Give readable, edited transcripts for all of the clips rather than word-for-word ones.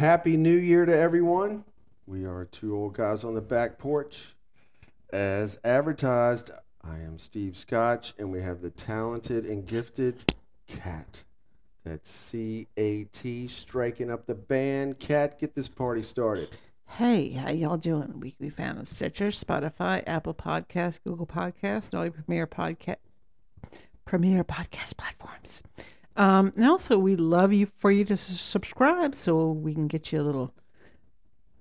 Happy New Year to everyone. We are two old guys on the back porch. As advertised, I am Steve Scotch, and we have the talented and gifted Kat. That's C-A-T, striking up the band. Kat, get this party started. Hey, how y'all doing? We can be found on Stitcher, Spotify, Apple Podcasts, Google Podcasts, and all your premier podcast platforms. And also, we love you for you to subscribe so we can get you a little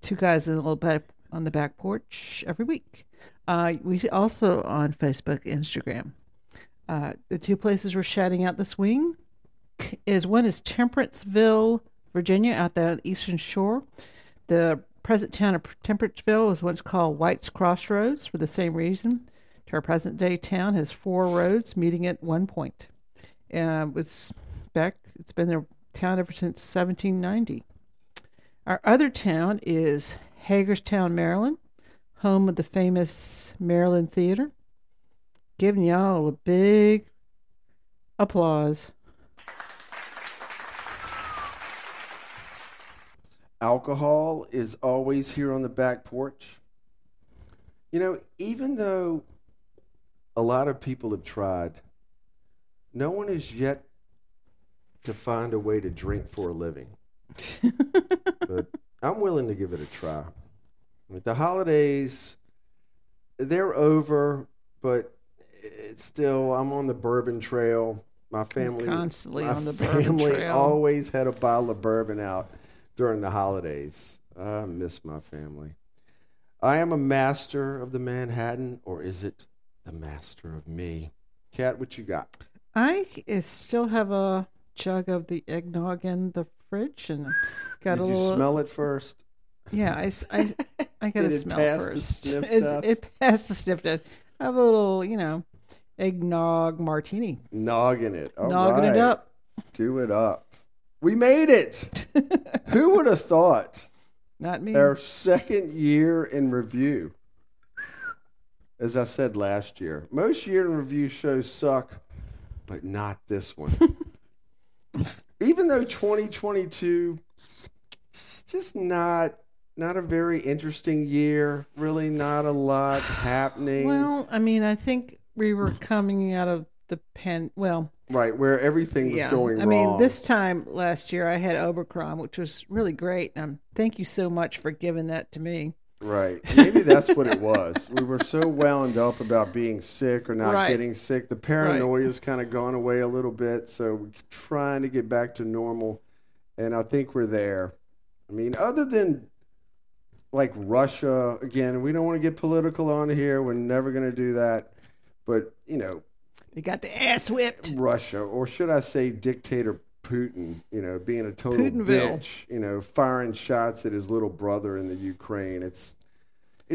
two guys in a little bit on the back porch every week. We also on Facebook, Instagram. The two places we're shouting out this wing is one is Temperanceville, Virginia, out there on the Eastern Shore. The present town of Temperanceville was once called White's Crossroads for the same reason. To our present day town has four roads meeting at one point. It's been their town ever since 1790. Our other town is Hagerstown, Maryland, home of the famous Maryland Theater. Giving y'all a big applause. Alcohol is always here on the back porch. You know, even though a lot of people have tried, no one is yet to find a way to drink for a living. But I'm willing to give it a try. The holidays, they're over, but it's still, I'm on the bourbon trail. My family, always had a bottle of bourbon out during the holidays. I miss my family. I am a master of the Manhattan, or is it the master of me? Kat, what you got? I still have a jug of the eggnog in the fridge, and got Did a little. Did you smell it first? Yeah, I got to smell it first. Did it pass the sniff test? It passed the sniff test. I have a little, eggnog martini. Nogging it. Nogging it up. Do it up. We made it. Who would have thought? Not me. Our second year in review. As I said last year, most year in review shows suck. But not this one. Even though 2022, it's just not a very interesting year. Really not a lot happening. Well, I think we were coming out of the right, where everything was going wrong. This time last year I had Omicron, which was really great. And thank you so much for giving that to me. Right. Maybe that's what it was. We were so wound up about being sick or not getting sick. The paranoia's kind of gone away a little bit. So we're trying to get back to normal. And I think we're there. Other than Russia, again, we don't want to get political on here. We're never going to do that. But, they got the ass whipped. Russia, or should I say dictator Putin, being a total bitch, firing shots at his little brother in the Ukraine. It's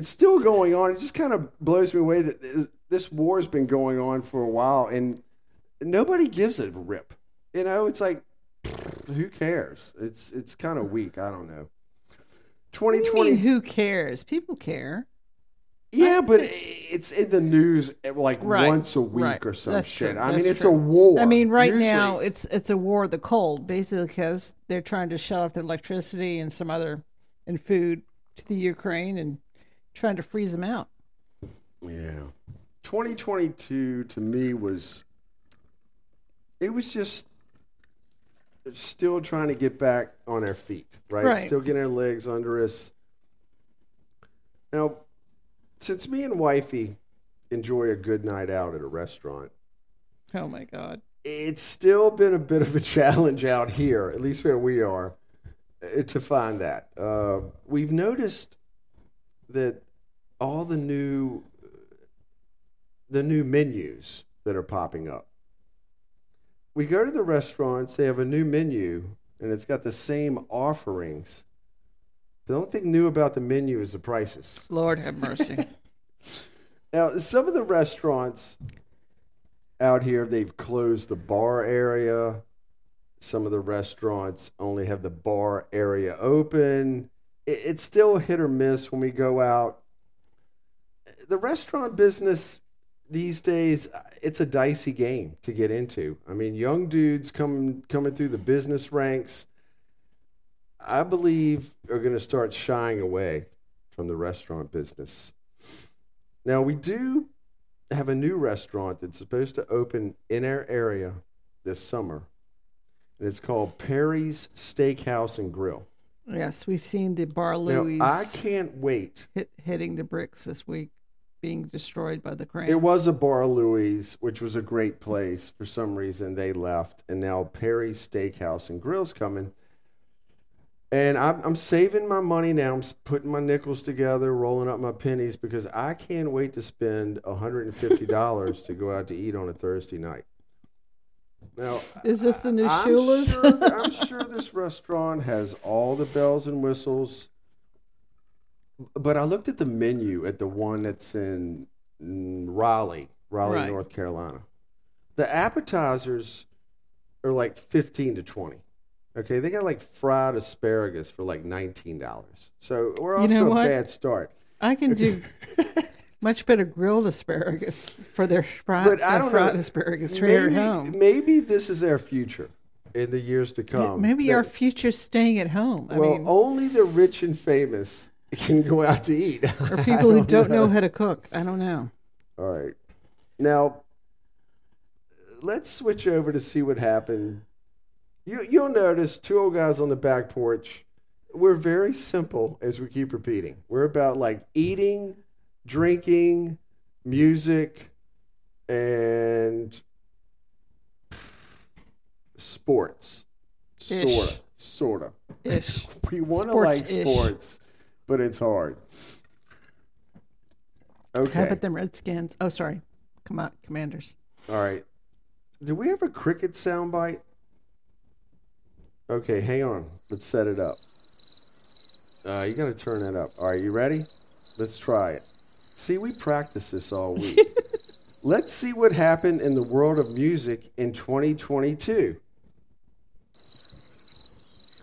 still going on. It just kind of blows me away that this war has been going on for a while and nobody gives it a rip. It's like, who cares? It's kind of weak. I don't know. 2020. Who cares? People care. Yeah, but it's in the news once a week or some shit. It's true. A war. Usually, now it's a war of the cold, basically, because they're trying to shut off their electricity and some other and food to the Ukraine and trying to freeze them out. Yeah. 2022 to me was just still trying to get back on our feet, right? Still getting our legs under us. Now, since me and wifey enjoy a good night out at a restaurant. Oh, my God. It's still been a bit of a challenge out here, at least where we are, to find that. We've noticed that all the new menus that are popping up. We go to the restaurants, they have a new menu, and it's got the same offerings. The only thing new about the menu is the prices. Lord have mercy. Now, some of the restaurants out here, they've closed the bar area. Some of the restaurants only have the bar area open. It's still hit or miss when we go out. The restaurant business these days, it's a dicey game to get into. Young dudes coming through the business ranks. I believe are going to start shying away from the restaurant business. Now, we do have a new restaurant that's supposed to open in our area this summer, and it's called Perry's Steakhouse and Grill. Yes, we've seen the Bar Louie's. Now, I can't wait. Hitting the bricks this week, being destroyed by the cranes. It was a Bar Louie's, which was a great place. For some reason, they left, and now Perry's Steakhouse and Grill's coming. And I'm saving my money now. I'm putting my nickels together, rolling up my pennies, because I can't wait to spend $150 to go out to eat on a Thursday night. Now, is this the new Shula's? I'm sure this restaurant has all the bells and whistles. But I looked at the menu at the one that's in Raleigh, right. North Carolina. The appetizers are like 15 to 20. Okay, they got like fried asparagus for like $19. So we're off to a bad start. I can do much better grilled asparagus for their fried asparagus for your home. Maybe this is our future in the years to come. Maybe our future's staying at home. I mean, only the rich and famous can go out to eat. Or people who don't know how to cook. I don't know. All right. Now, let's switch over to see what happened. You'll notice two old guys on the back porch. We're very simple, as we keep repeating. We're about like eating, drinking, music, and sports. Sorta. Ish. We want to like sports, but it's hard. Okay. How about them Redskins? Oh, sorry. Come on, Commanders. All right. Do we have a cricket soundbite? Okay, hang on. Let's set it up. You got to turn that up. All right, you ready? Let's try it. See, we practiced this all week. Let's see what happened in the world of music in 2022.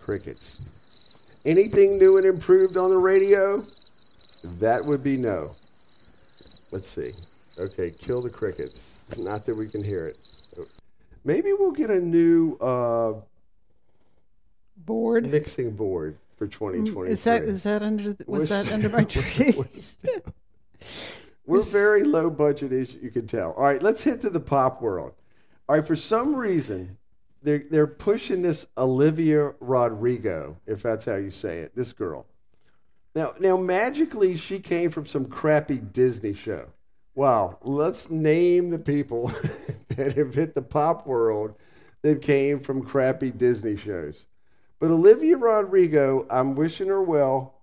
Crickets. Anything new and improved on the radio? That would be no. Let's see. Okay, kill the crickets. It's not that we can hear it. Maybe we'll get a new... mixing board for 2023. Is that under? Was that under my tree? We're very low budget, as you can tell. All right, let's hit to the pop world. All right, for some reason they're pushing this Olivia Rodrigo, if that's how you say it. This girl. Now magically she came from some crappy Disney show. Wow, let's name the people that have hit the pop world that came from crappy Disney shows. But Olivia Rodrigo, I'm wishing her well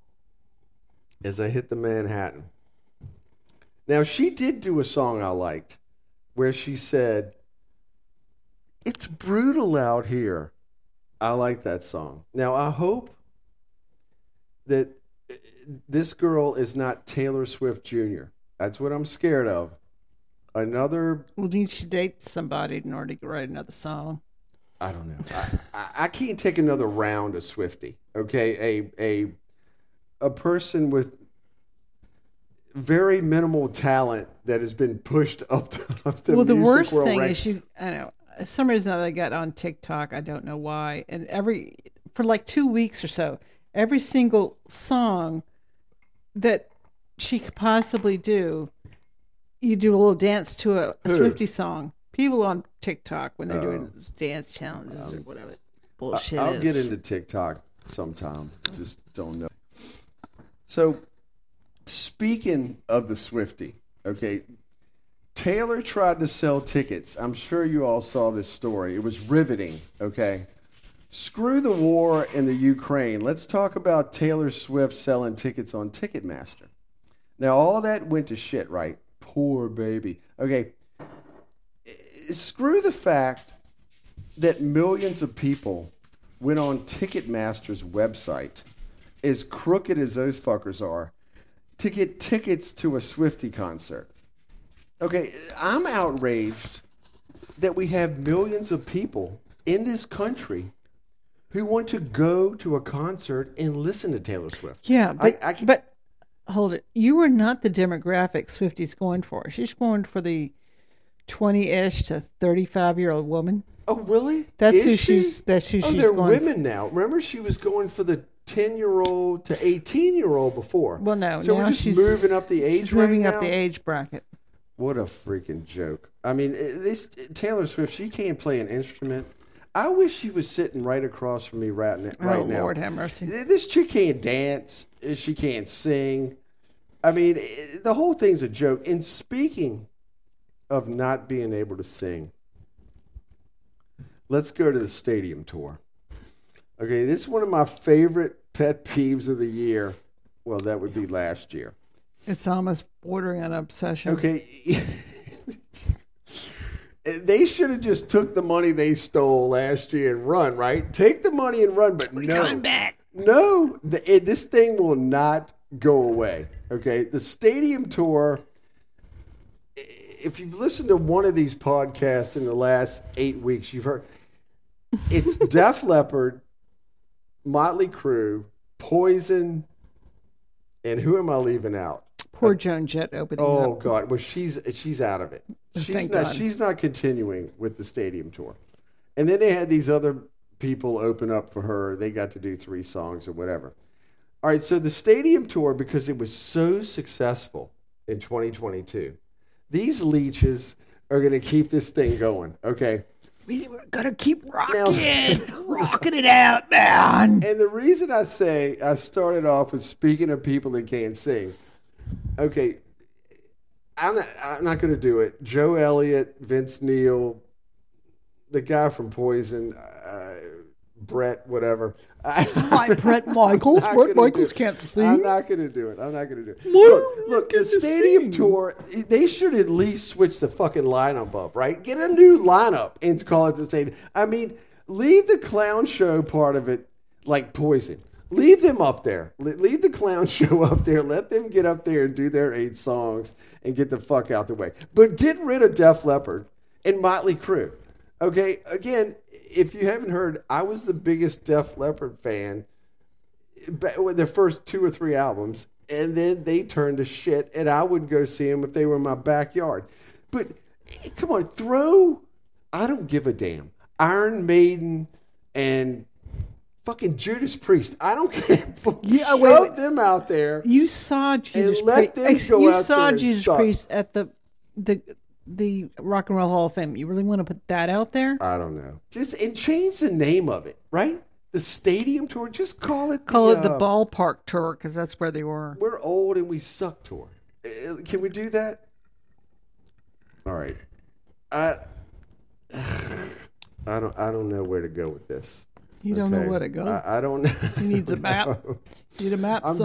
as I hit the Manhattan. Now, she did do a song I liked where she said, "It's brutal out here." I like that song. Now, I hope that this girl is not Taylor Swift Jr. That's what I'm scared of. Well, you should date somebody in order to write another song. I don't know. I can't take another round of Swiftie. Okay, a person with very minimal talent that has been pushed up to well, the worst thing ranks. Is I know. Some reason I got on TikTok. I don't know why. And for like 2 weeks or so, every single song that she could possibly do, you do a little dance to a Swiftie song. People on TikTok when they're doing dance challenges or whatever bullshit is. I'll get into TikTok sometime. Just don't know. So, speaking of the Swiftie, okay, Taylor tried to sell tickets. I'm sure you all saw this story. It was riveting, okay? Screw the war in the Ukraine. Let's talk about Taylor Swift selling tickets on Ticketmaster. Now, all that went to shit, right? Poor baby. Okay. Screw the fact that millions of people went on Ticketmaster's website, as crooked as those fuckers are, to get tickets to a Swiftie concert. Okay, I'm outraged that we have millions of people in this country who want to go to a concert and listen to Taylor Swift. Yeah, but hold it. You are not the demographic Swiftie's going for. She's going for the 20-ish to 35-year-old woman. Oh, really? That's is who she? She's. That's who oh, she's. They're going. Women now. Remember, she was going for the 10-year-old to 18-year-old before. Well, no. So now we're just she's moving up the age. She's moving up now? The age bracket. What a freaking joke! I mean, this Taylor Swift. She can't play an instrument. I wish she was sitting right across from me right now. Oh, Lord have mercy. This chick can't dance. She can't sing. I mean, the whole thing's a joke. And speaking of not being able to sing, let's go to the stadium tour. Okay, this is one of my favorite pet peeves of the year. Well, that would be last year. It's almost bordering on obsession. Okay. They should have just took the money they stole last year and run, right? Take the money and run, but no. Come back. No, this thing will not go away, okay? The stadium tour, if you've listened to one of these podcasts in the last 8 weeks, you've heard, it's Def Leppard, Motley Crue, Poison, and who am I leaving out? Poor Joan Jett opening up. Oh, God. Well, she's out of it. She's not continuing with the stadium tour. And then they had these other people open up for her. They got to do 3 songs or whatever. All right, so the stadium tour, because it was so successful in 2022, these leeches are going to keep this thing going, okay? We're going to keep rocking it out, man. And the reason I say I started off with speaking of people that can't sing, okay, I'm not going to do it. Joe Elliott, Vince Neil, the guy from Poison, Brett, whatever. Brett Michaels. Brett Michaels can't sing. I'm not going to do it. Look, the stadium tour, they should at least switch the fucking lineup up, right? Get a new lineup and call it the stadium. I mean, leave the clown show part of it like Poison. Leave them up there. Leave the clown show up there. Let them get up there and do their 8 songs and get the fuck out the way. But get rid of Def Leppard and Motley Crue. Okay, again, if you haven't heard, I was the biggest Def Leppard fan with their first 2 or 3 albums, and then they turned to shit, and I wouldn't go see them if they were in my backyard. But come on, I don't give a damn. Iron Maiden and fucking Judas Priest. I don't care. Shove them out there. You saw Judas Priest. You saw Judas Priest at the Rock and Roll Hall of Fame. You really want to put that out there? I don't know. Just and change the name of it, right? The stadium tour. Just call it the ballpark tour because that's where they were. We're old and we suck tour. Can we do that? All right. I don't know where to go with this. You don't know where to go. I don't know. He needs a map. Need a map. I'm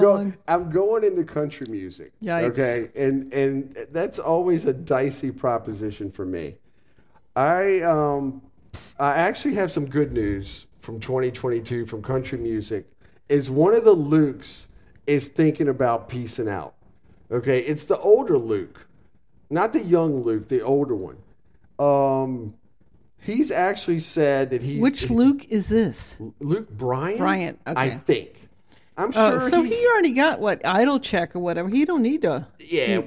going into country music. Yikes. Okay. And that's always a dicey proposition for me. I actually have some good news from 2022 from country music. Is one of the Lukes is thinking about peacing out. Okay. It's the older Luke. Not the young Luke, the older one. He's actually said that he's... Which Luke is this? Luke Bryan? Bryan, okay. I think. I'm sure so he already got, Idol Check or whatever. He don't need to... Yeah,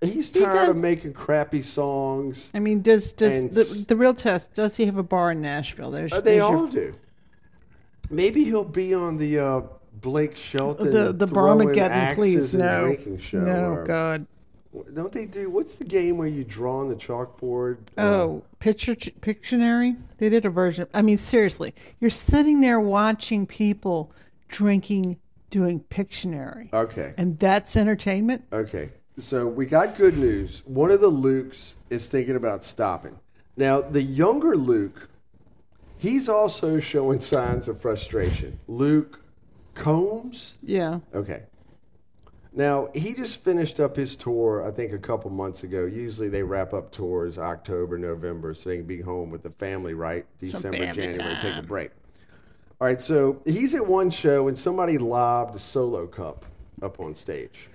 he's tired of making crappy songs. I mean, does the real test, does he have a bar in Nashville? They all do. Maybe he'll be on the Blake Shelton... The Barmageddon, please, no. Drinking show no, God. Don't they do... What's the game where you draw on the chalkboard? Oh, Pictionary? They did a version... I mean, seriously. You're sitting there watching people drinking, doing Pictionary. Okay. And that's entertainment? Okay. So we got good news. One of the Lukes is thinking about stopping. Now, the younger Luke, he's also showing signs of frustration. Luke Combs? Yeah. Okay. Now, he just finished up his tour, I think, a couple months ago. Usually they wrap up tours October, November, so they can be home with the family, right? December, January, take a break. All right, so he's at one show, and somebody lobbed a solo cup up on stage.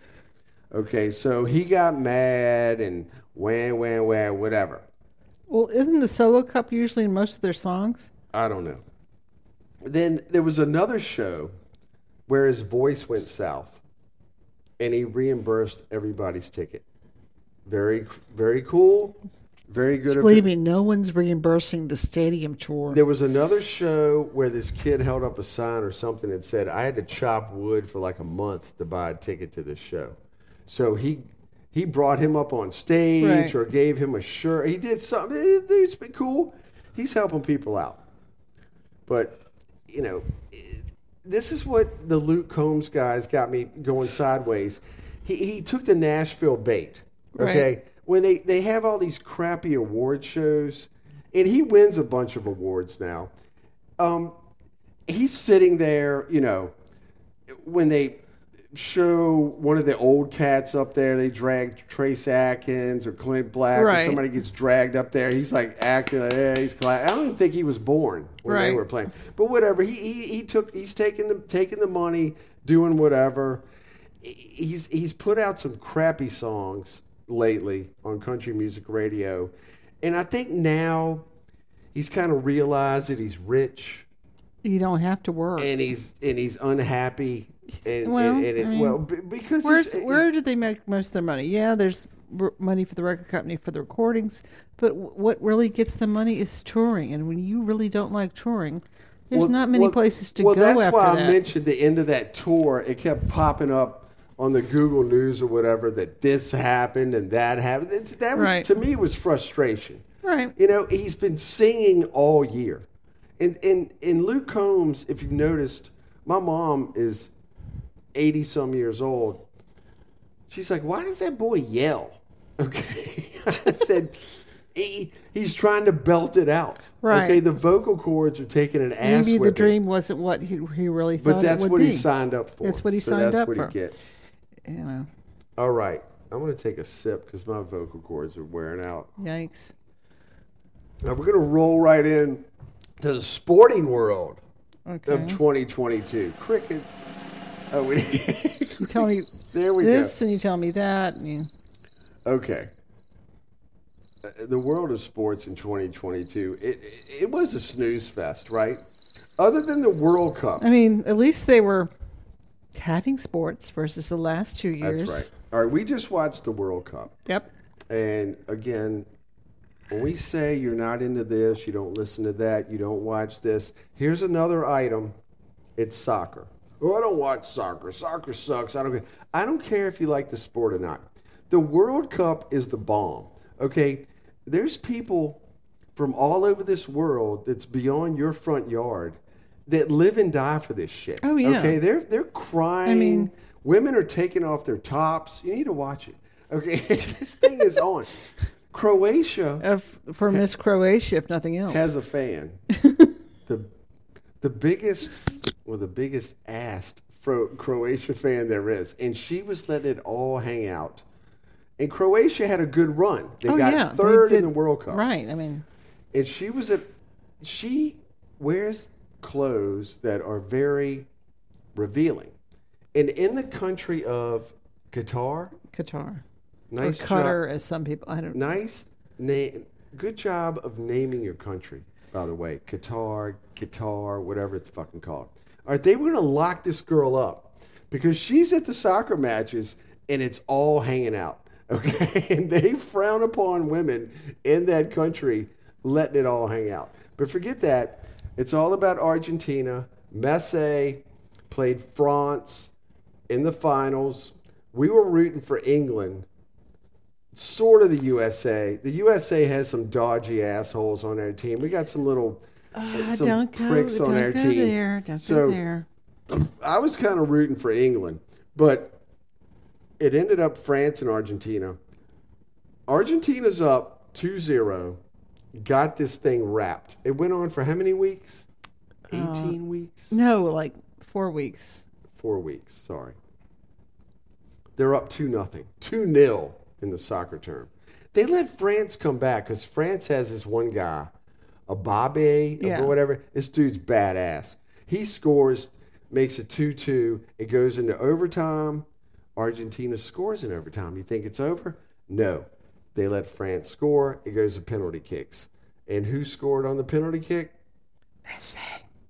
Okay, so he got mad and wah, whatever. Well, isn't the solo cup usually in most of their songs? I don't know. Then there was another show where his voice went south. And he reimbursed everybody's ticket. Very, very cool. Very good. What do you mean? No one's reimbursing the stadium tour. There was another show where this kid held up a sign or something that said, I had to chop wood for like a month to buy a ticket to this show. So he brought him up on stage right. or gave him a shirt. He did something. It's been cool. He's helping people out. But, you know, this is what the Luke Combs guys got me going sideways. He took the Nashville bait. Okay. Right. When they have all these crappy award shows, and he wins a bunch of awards now. He's sitting there, you know, when they show one of the old cats up there, they drag Trace Atkins or Clint Black right. or somebody gets dragged up there. He's like acting like, yeah, he's class. I don't even think he was born when right. they were playing. But whatever, he's taking the money, doing whatever. He's put out some crappy songs lately on country music radio, and I think now he's kind of realized that he's rich. You don't have to work, and he's unhappy. Because where do they make most of their money? Yeah, there's money for the record company for the recordings, but what really gets the money is touring. And when you really don't like touring, there's not many places to go. Well, that's why I mentioned the end of that tour. It kept popping up on the Google News or whatever, that this happened and that happened. That was right. to me was frustration. Right. You know, he's been singing all year. And Luke Combs, if you've noticed, my mom is 80 some years old. She's like, why does that boy yell? Okay. I said, he's trying to belt it out. Right. Okay, the vocal cords are taking an ass whipping. Maybe the dream wasn't what he really thought it would be. But that's what he signed up for. That's what he signed up for. So that's what he gets. You know. All right. I'm going to take a sip because my vocal cords are wearing out. Yikes. Now we're going to roll right in to the sporting world of 2022. Crickets. Oh, we you tell me there we this go. And you tell me that. And you... Okay. The world of sports in 2022, it was a snooze fest, right? Other than the World Cup. I mean, at least they were having sports versus the last 2 years. That's right. All right, we just watched the World Cup. Yep. And again, when we say you're not into this, you don't listen to that, you don't watch this, here's another item. It's soccer. Oh, I don't watch soccer. Soccer sucks. I don't care if you like the sport or not. The World Cup is the bomb. Okay, there's people from all over this world that's beyond your front yard that live and die for this shit. Oh, yeah. Okay, they're crying. I mean, women are taking off their tops. You need to watch it. Okay, this thing is on. Croatia. For Miss Croatia, if nothing else. Has a fan. the biggest ass Croatia fan there is. And she was letting it all hang out. And Croatia had a good run. They got third in the World Cup. Right, I mean. And she wears clothes that are very revealing. And in the country of Qatar. Nice or Qatar, as some people, I don't know. Nice name. Good job of naming your country, by the way. Qatar, whatever it's fucking called. All right, they were going to lock this girl up because she's at the soccer matches and it's all hanging out. Okay, and they frown upon women in that country letting it all hang out. But forget that. It's all about Argentina. Messi played France in the finals. We were rooting for England, sort of the USA. The USA has some dodgy assholes on their team. We got some little pricks on their team. Don't go there. I was kind of rooting for England, but... It ended up France and Argentina. Argentina's up 2-0. Got this thing wrapped. It went on for how many weeks? 18 weeks? No, like 4 weeks. 4 weeks, sorry. They're up 2-0. 2-0 in the soccer term. They let France come back because France has this one guy, Mbappé or whatever. This dude's badass. He scores, makes it 2-2. It goes into overtime. Argentina scores in overtime. You think it's over? No. They let France score. It goes to penalty kicks. And who scored on the penalty kick? Messi.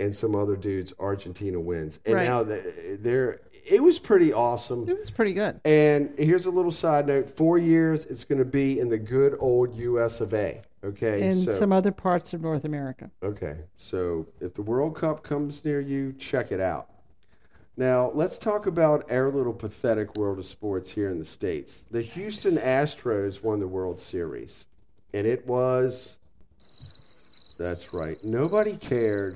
And some other dudes. Argentina wins. And now they're It was pretty awesome. It was pretty good. And here's a little side note. 4 years, it's going to be in the good old U.S. of A. Okay. And so, some other parts of North America. Okay. So if the World Cup comes near you, check it out. Now, let's talk about our little pathetic world of sports here in the States. The Houston Astros won the World Series. And it was... That's right. Nobody cared.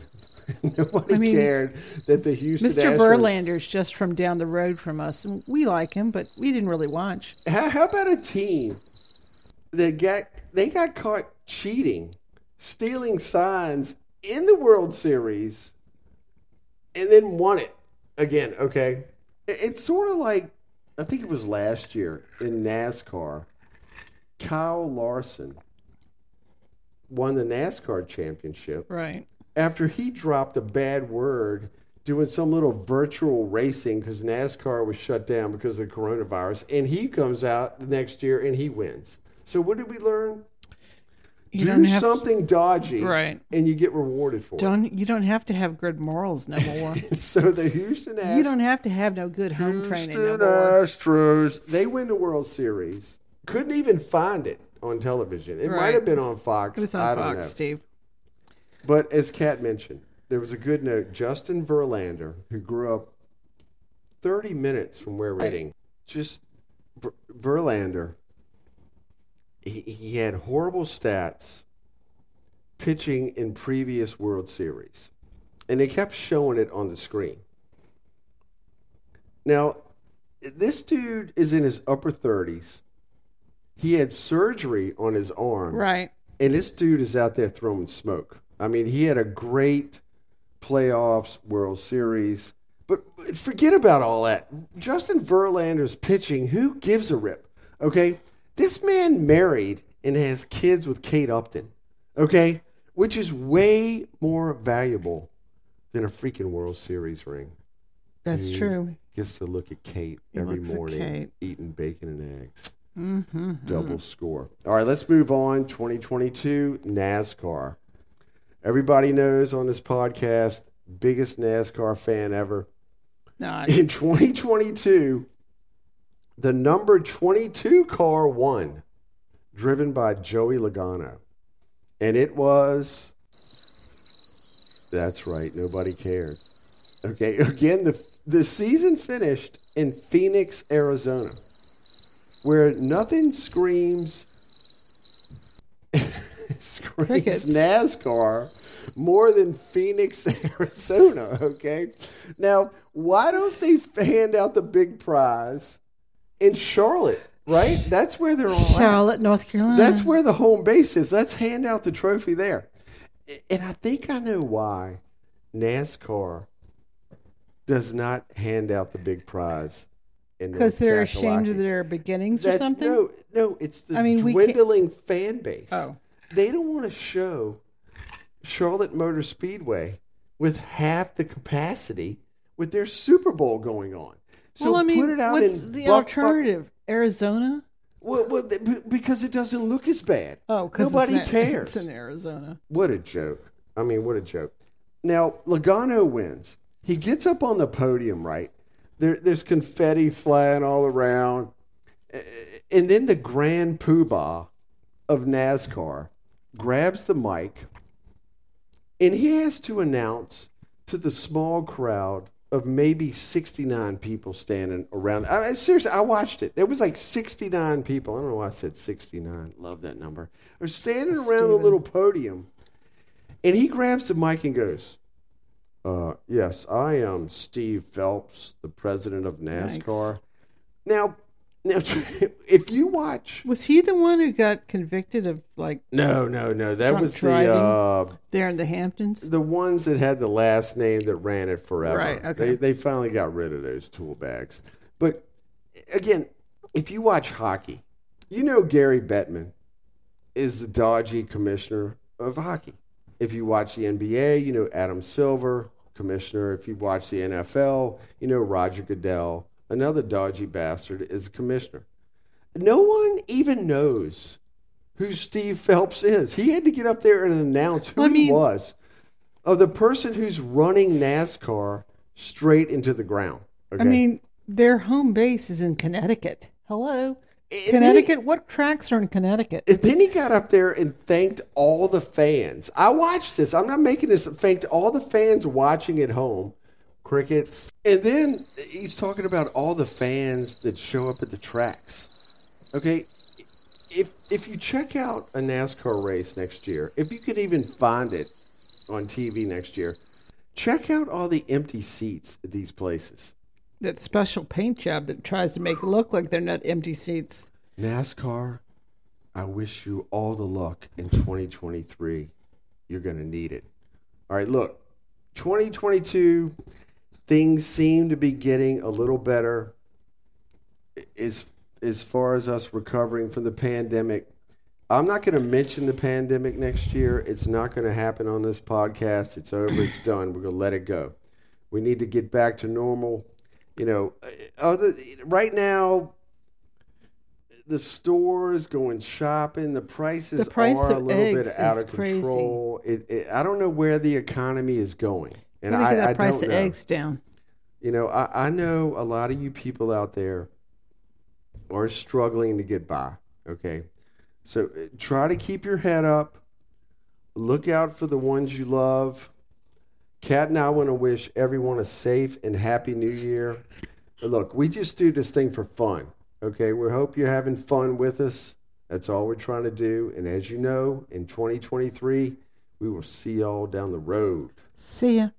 Nobody cared that the Houston Astros... Mr. Verlander's just from down the road from us. And we like him, but we didn't really watch. How about a team that got caught cheating, stealing signs in the World Series, and then won it again, okay? It's sort of like, I think it was last year in NASCAR, Kyle Larson won the NASCAR championship. Right. After he dropped a bad word doing some little virtual racing because NASCAR was shut down because of the coronavirus, and he comes out the next year and he wins. So what did we learn? Do something dodgy, right, and you get rewarded for it. You don't have to have good morals no more. So the Houston Astros... You don't have to have no good home training no more. Astros, they win the World Series. Couldn't even find it on television. It might have been on Fox. It was on Fox, Steve. But as Kat mentioned, there was a good note. Justin Verlander, who grew up 30 minutes from where we're sitting, just Verlander... He had horrible stats pitching in previous World Series. And they kept showing it on the screen. Now, this dude is in his upper 30s. He had surgery on his arm. Right. And this dude is out there throwing smoke. I mean, he had a great playoffs, World Series. But forget about all that. Justin Verlander's pitching. Who gives a rip? Okay. This man married and has kids with Kate Upton, okay? Which is way more valuable than a freaking World Series ring. That's true. Gets to look at Kate every morning, eating bacon and eggs. Mm-hmm. Double score. All right, let's move on. 2022, NASCAR. Everybody knows on this podcast, biggest NASCAR fan ever. In 2022... The number 22 car won, driven by Joey Logano. And it was... That's right. Nobody cared. Okay. Again, the season finished in Phoenix, Arizona, where nothing screams NASCAR more than Phoenix, Arizona. Okay. Now, why don't they hand out the big prize in Charlotte, right? That's where they're all at. Charlotte, North Carolina. That's where the home base is. Let's hand out the trophy there. And I think I know why NASCAR does not hand out the big prize. Because they're ashamed of their beginnings or something? No, it's the dwindling fan base. Oh. They don't want to show Charlotte Motor Speedway with half the capacity with their Super Bowl going on. So put it out what's in the alternative? Arizona? Well, because it doesn't look as bad. Oh, because nobody cares. It's in Arizona. What a joke. What a joke. Now, Logano wins. He gets up on the podium, right? There's confetti flying all around. And then the grand poobah of NASCAR grabs the mic, and he has to announce to the small crowd of maybe 69 people standing around. Seriously, I watched it. There was like 69 people. I don't know why I said 69. Love that number. They're standing around the little podium. And he grabs the mic and goes, yes, I am Steve Phelps, the president of NASCAR. Nice. Now, if you watch... Was he the one who got convicted of like... No. That was driving there in the Hamptons? The ones that had the last name that ran it forever. Right, okay. They finally got rid of those tool bags. But, again, if you watch hockey, you know Gary Bettman is the dodgy commissioner of hockey. If you watch the NBA, you know Adam Silver, commissioner. If you watch the NFL, you know Roger Goodell. Another dodgy bastard is a commissioner. No one even knows who Steve Phelps is. He had to get up there and announce who he was. The person who's running NASCAR straight into the ground. Okay. I mean, their home base is in Connecticut. Hello? Connecticut? What tracks are in Connecticut? And then he got up there and thanked all the fans. I watched this. I'm not making this. Thanked all the fans watching at home. Crickets. And then he's talking about all the fans that show up at the tracks. Okay? If you check out a NASCAR race next year, if you could even find it on TV next year, check out all the empty seats at these places. That special paint job that tries to make it look like they're not empty seats. NASCAR, I wish you all the luck in 2023. You're going to need it. All right, look, 2022, things seem to be getting a little better as far as us recovering from the pandemic. I'm not going to mention the pandemic next year. It's not going to happen on this podcast. It's over. It's done. We're going to let it go. We need to get back to normal. You know, right now, the stores going shopping, the price are a little bit out of control. I don't know where the economy is going, and I don't know. Get that price of eggs down. You know, I know a lot of you people out there are struggling to get by. Okay, so try to keep your head up. Look out for the ones you love. Kat and I want to wish everyone a safe and happy new year. Look, we just do this thing for fun, okay? We hope you're having fun with us. That's all we're trying to do. And as you know, in 2023, we will see y'all down the road. See ya.